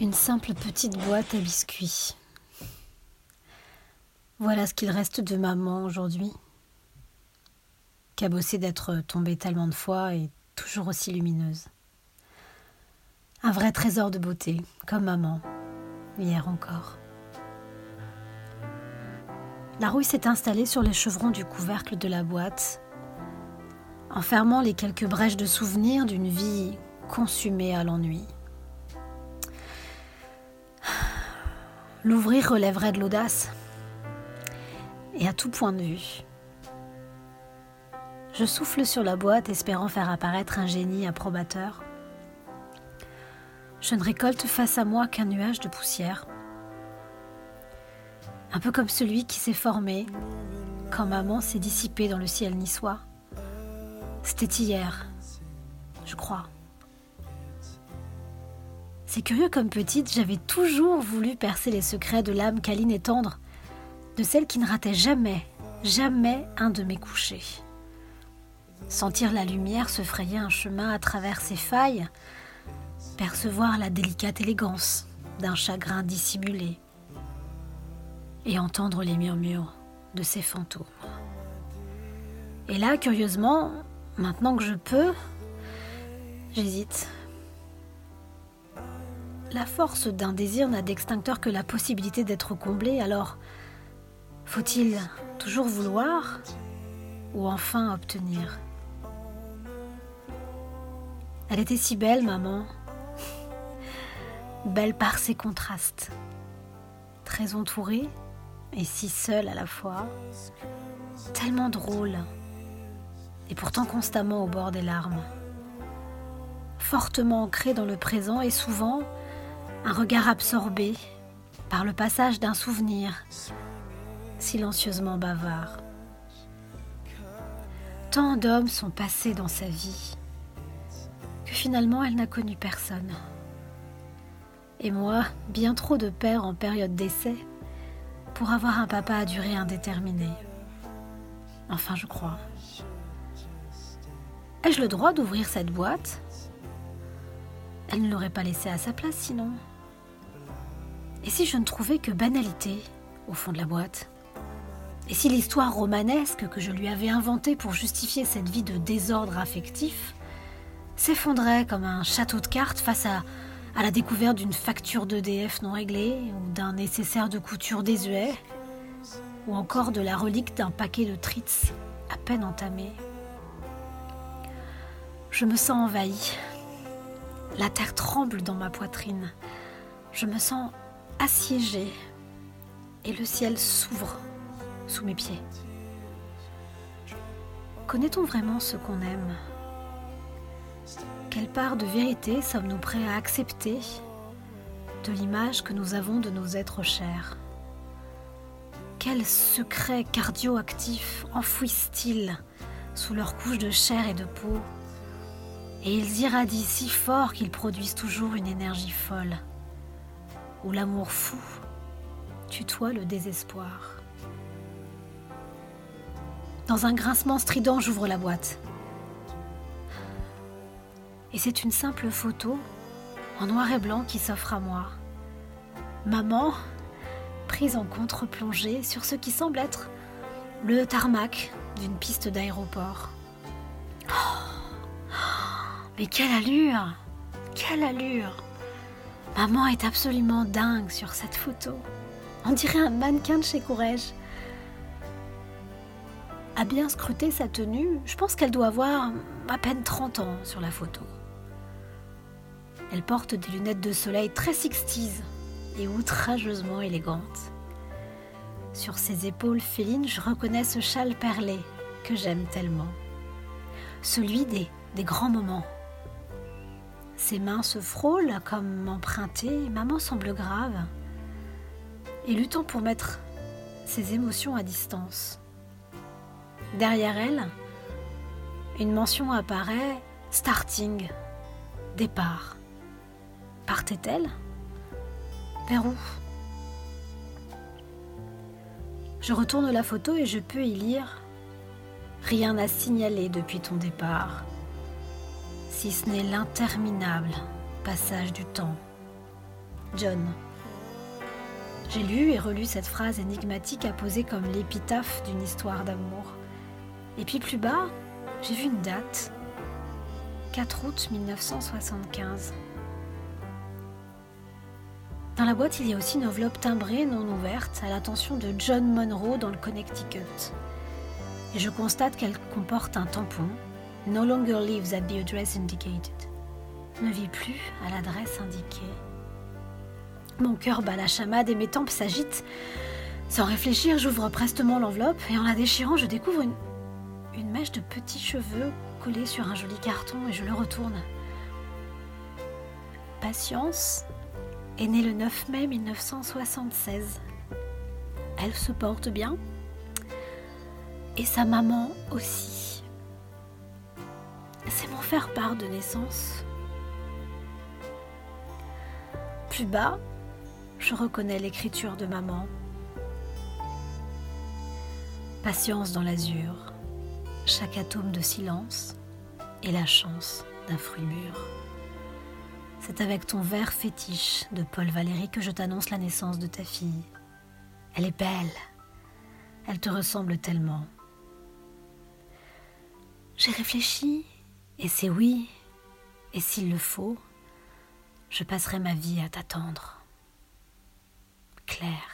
Une simple petite boîte à biscuits. Voilà ce qu'il reste de maman aujourd'hui. Cabossée d'être tombée tellement de fois et toujours aussi lumineuse. Un vrai trésor de beauté, comme maman, hier encore. La rouille s'est installée sur les chevrons du couvercle de la boîte, en fermant les quelques brèches de souvenirs d'une vie consumée à l'ennui. L'ouvrir relèverait de l'audace, et à tout point de vue. Je souffle sur la boîte, espérant faire apparaître un génie approbateur. Je ne récolte face à moi qu'un nuage de poussière. Un peu comme celui qui s'est formé quand maman s'est dissipée dans le ciel niçois. C'était hier, je crois. C'est curieux comme petite, j'avais toujours voulu percer les secrets de l'âme câline et tendre, de celle qui ne ratait jamais, jamais un de mes couchers. Sentir la lumière se frayer un chemin à travers ses failles, percevoir la délicate élégance d'un chagrin dissimulé et entendre les murmures de ses fantômes. Et là, curieusement, maintenant que je peux, j'hésite. La force d'un désir n'a d'extincteur que la possibilité d'être comblée, alors faut-il toujours vouloir ou enfin obtenir ? Elle était si belle, maman. Belle par ses contrastes, très entourée et si seule à la fois, tellement drôle et pourtant constamment au bord des larmes, fortement ancrée dans le présent et souvent un regard absorbé par le passage d'un souvenir silencieusement bavard. Tant d'hommes sont passés dans sa vie que finalement elle n'a connu personne. Et moi, bien trop de pères en période d'essai pour avoir un papa à durée indéterminée. Enfin, je crois. Ai-je le droit d'ouvrir cette boîte ? Elle ne l'aurait pas laissée à sa place, sinon. Et si je ne trouvais que banalité au fond de la boîte ? Et si l'histoire romanesque que je lui avais inventée pour justifier cette vie de désordre affectif s'effondrait comme un château de cartes face à la découverte d'une facture d'EDF non réglée, ou d'un nécessaire de couture désuet, ou encore de la relique d'un paquet de treats à peine entamé. Je me sens envahie. La terre tremble dans ma poitrine. Je me sens assiégée, et le ciel s'ouvre sous mes pieds. Connaît-on vraiment ce qu'on aime ? Quelle part de vérité sommes-nous prêts à accepter de l'image que nous avons de nos êtres chers ? Quels secrets cardio-actifs enfouissent-ils sous leur couche de chair et de peau ? Et ils irradient si fort qu'ils produisent toujours une énergie folle, où l'amour fou tutoie le désespoir. Dans un grincement strident, j'ouvre la boîte. Et c'est une simple photo, en noir et blanc, qui s'offre à moi. Maman, prise en contre-plongée sur ce qui semble être le tarmac d'une piste d'aéroport. Mais quelle allure ! Maman est absolument dingue sur cette photo. On dirait un mannequin de chez Courrèges. À bien scruter sa tenue, je pense qu'elle doit avoir à peine 30 ans sur la photo. Elle porte des lunettes de soleil très 60s et outrageusement élégantes. Sur ses épaules félines, je reconnais ce châle perlé que j'aime tellement. Celui des grands moments. Ses mains se frôlent comme empruntées, maman semble grave et luttant pour mettre ses émotions à distance. Derrière elle, une mention apparaît « Starting », « Départ ». Partait-elle ? Vers où ? Je retourne la photo et je peux y lire « Rien à signaler depuis ton départ, si ce n'est l'interminable passage du temps, John. J'ai lu et relu cette phrase énigmatique apposée comme l'épitaphe d'une histoire d'amour. Et puis plus bas, j'ai vu une date. 4 août 1975. Dans la boîte, il y a aussi une enveloppe timbrée non ouverte à l'attention de John Monroe dans le Connecticut. Et je constate qu'elle comporte un tampon « No longer lives at the address indicated » « Ne vit plus à l'adresse indiquée ». Mon cœur bat la chamade et mes tempes s'agitent. Sans réfléchir, j'ouvre prestement l'enveloppe et en la déchirant, je découvre une mèche de petits cheveux collée sur un joli carton et je le retourne. Patience est née le 9 mai 1976. Elle se porte bien et sa maman aussi. C'est mon faire-part de naissance. Plus bas, je reconnais l'écriture de maman. Patience dans l'azur, chaque atome de silence et la chance d'un fruit mûr. C'est avec ton vers fétiche de Paul Valéry que je t'annonce la naissance de ta fille. Elle est belle, elle te ressemble tellement. J'ai réfléchi, et c'est oui, et s'il le faut, je passerai ma vie à t'attendre. Claire.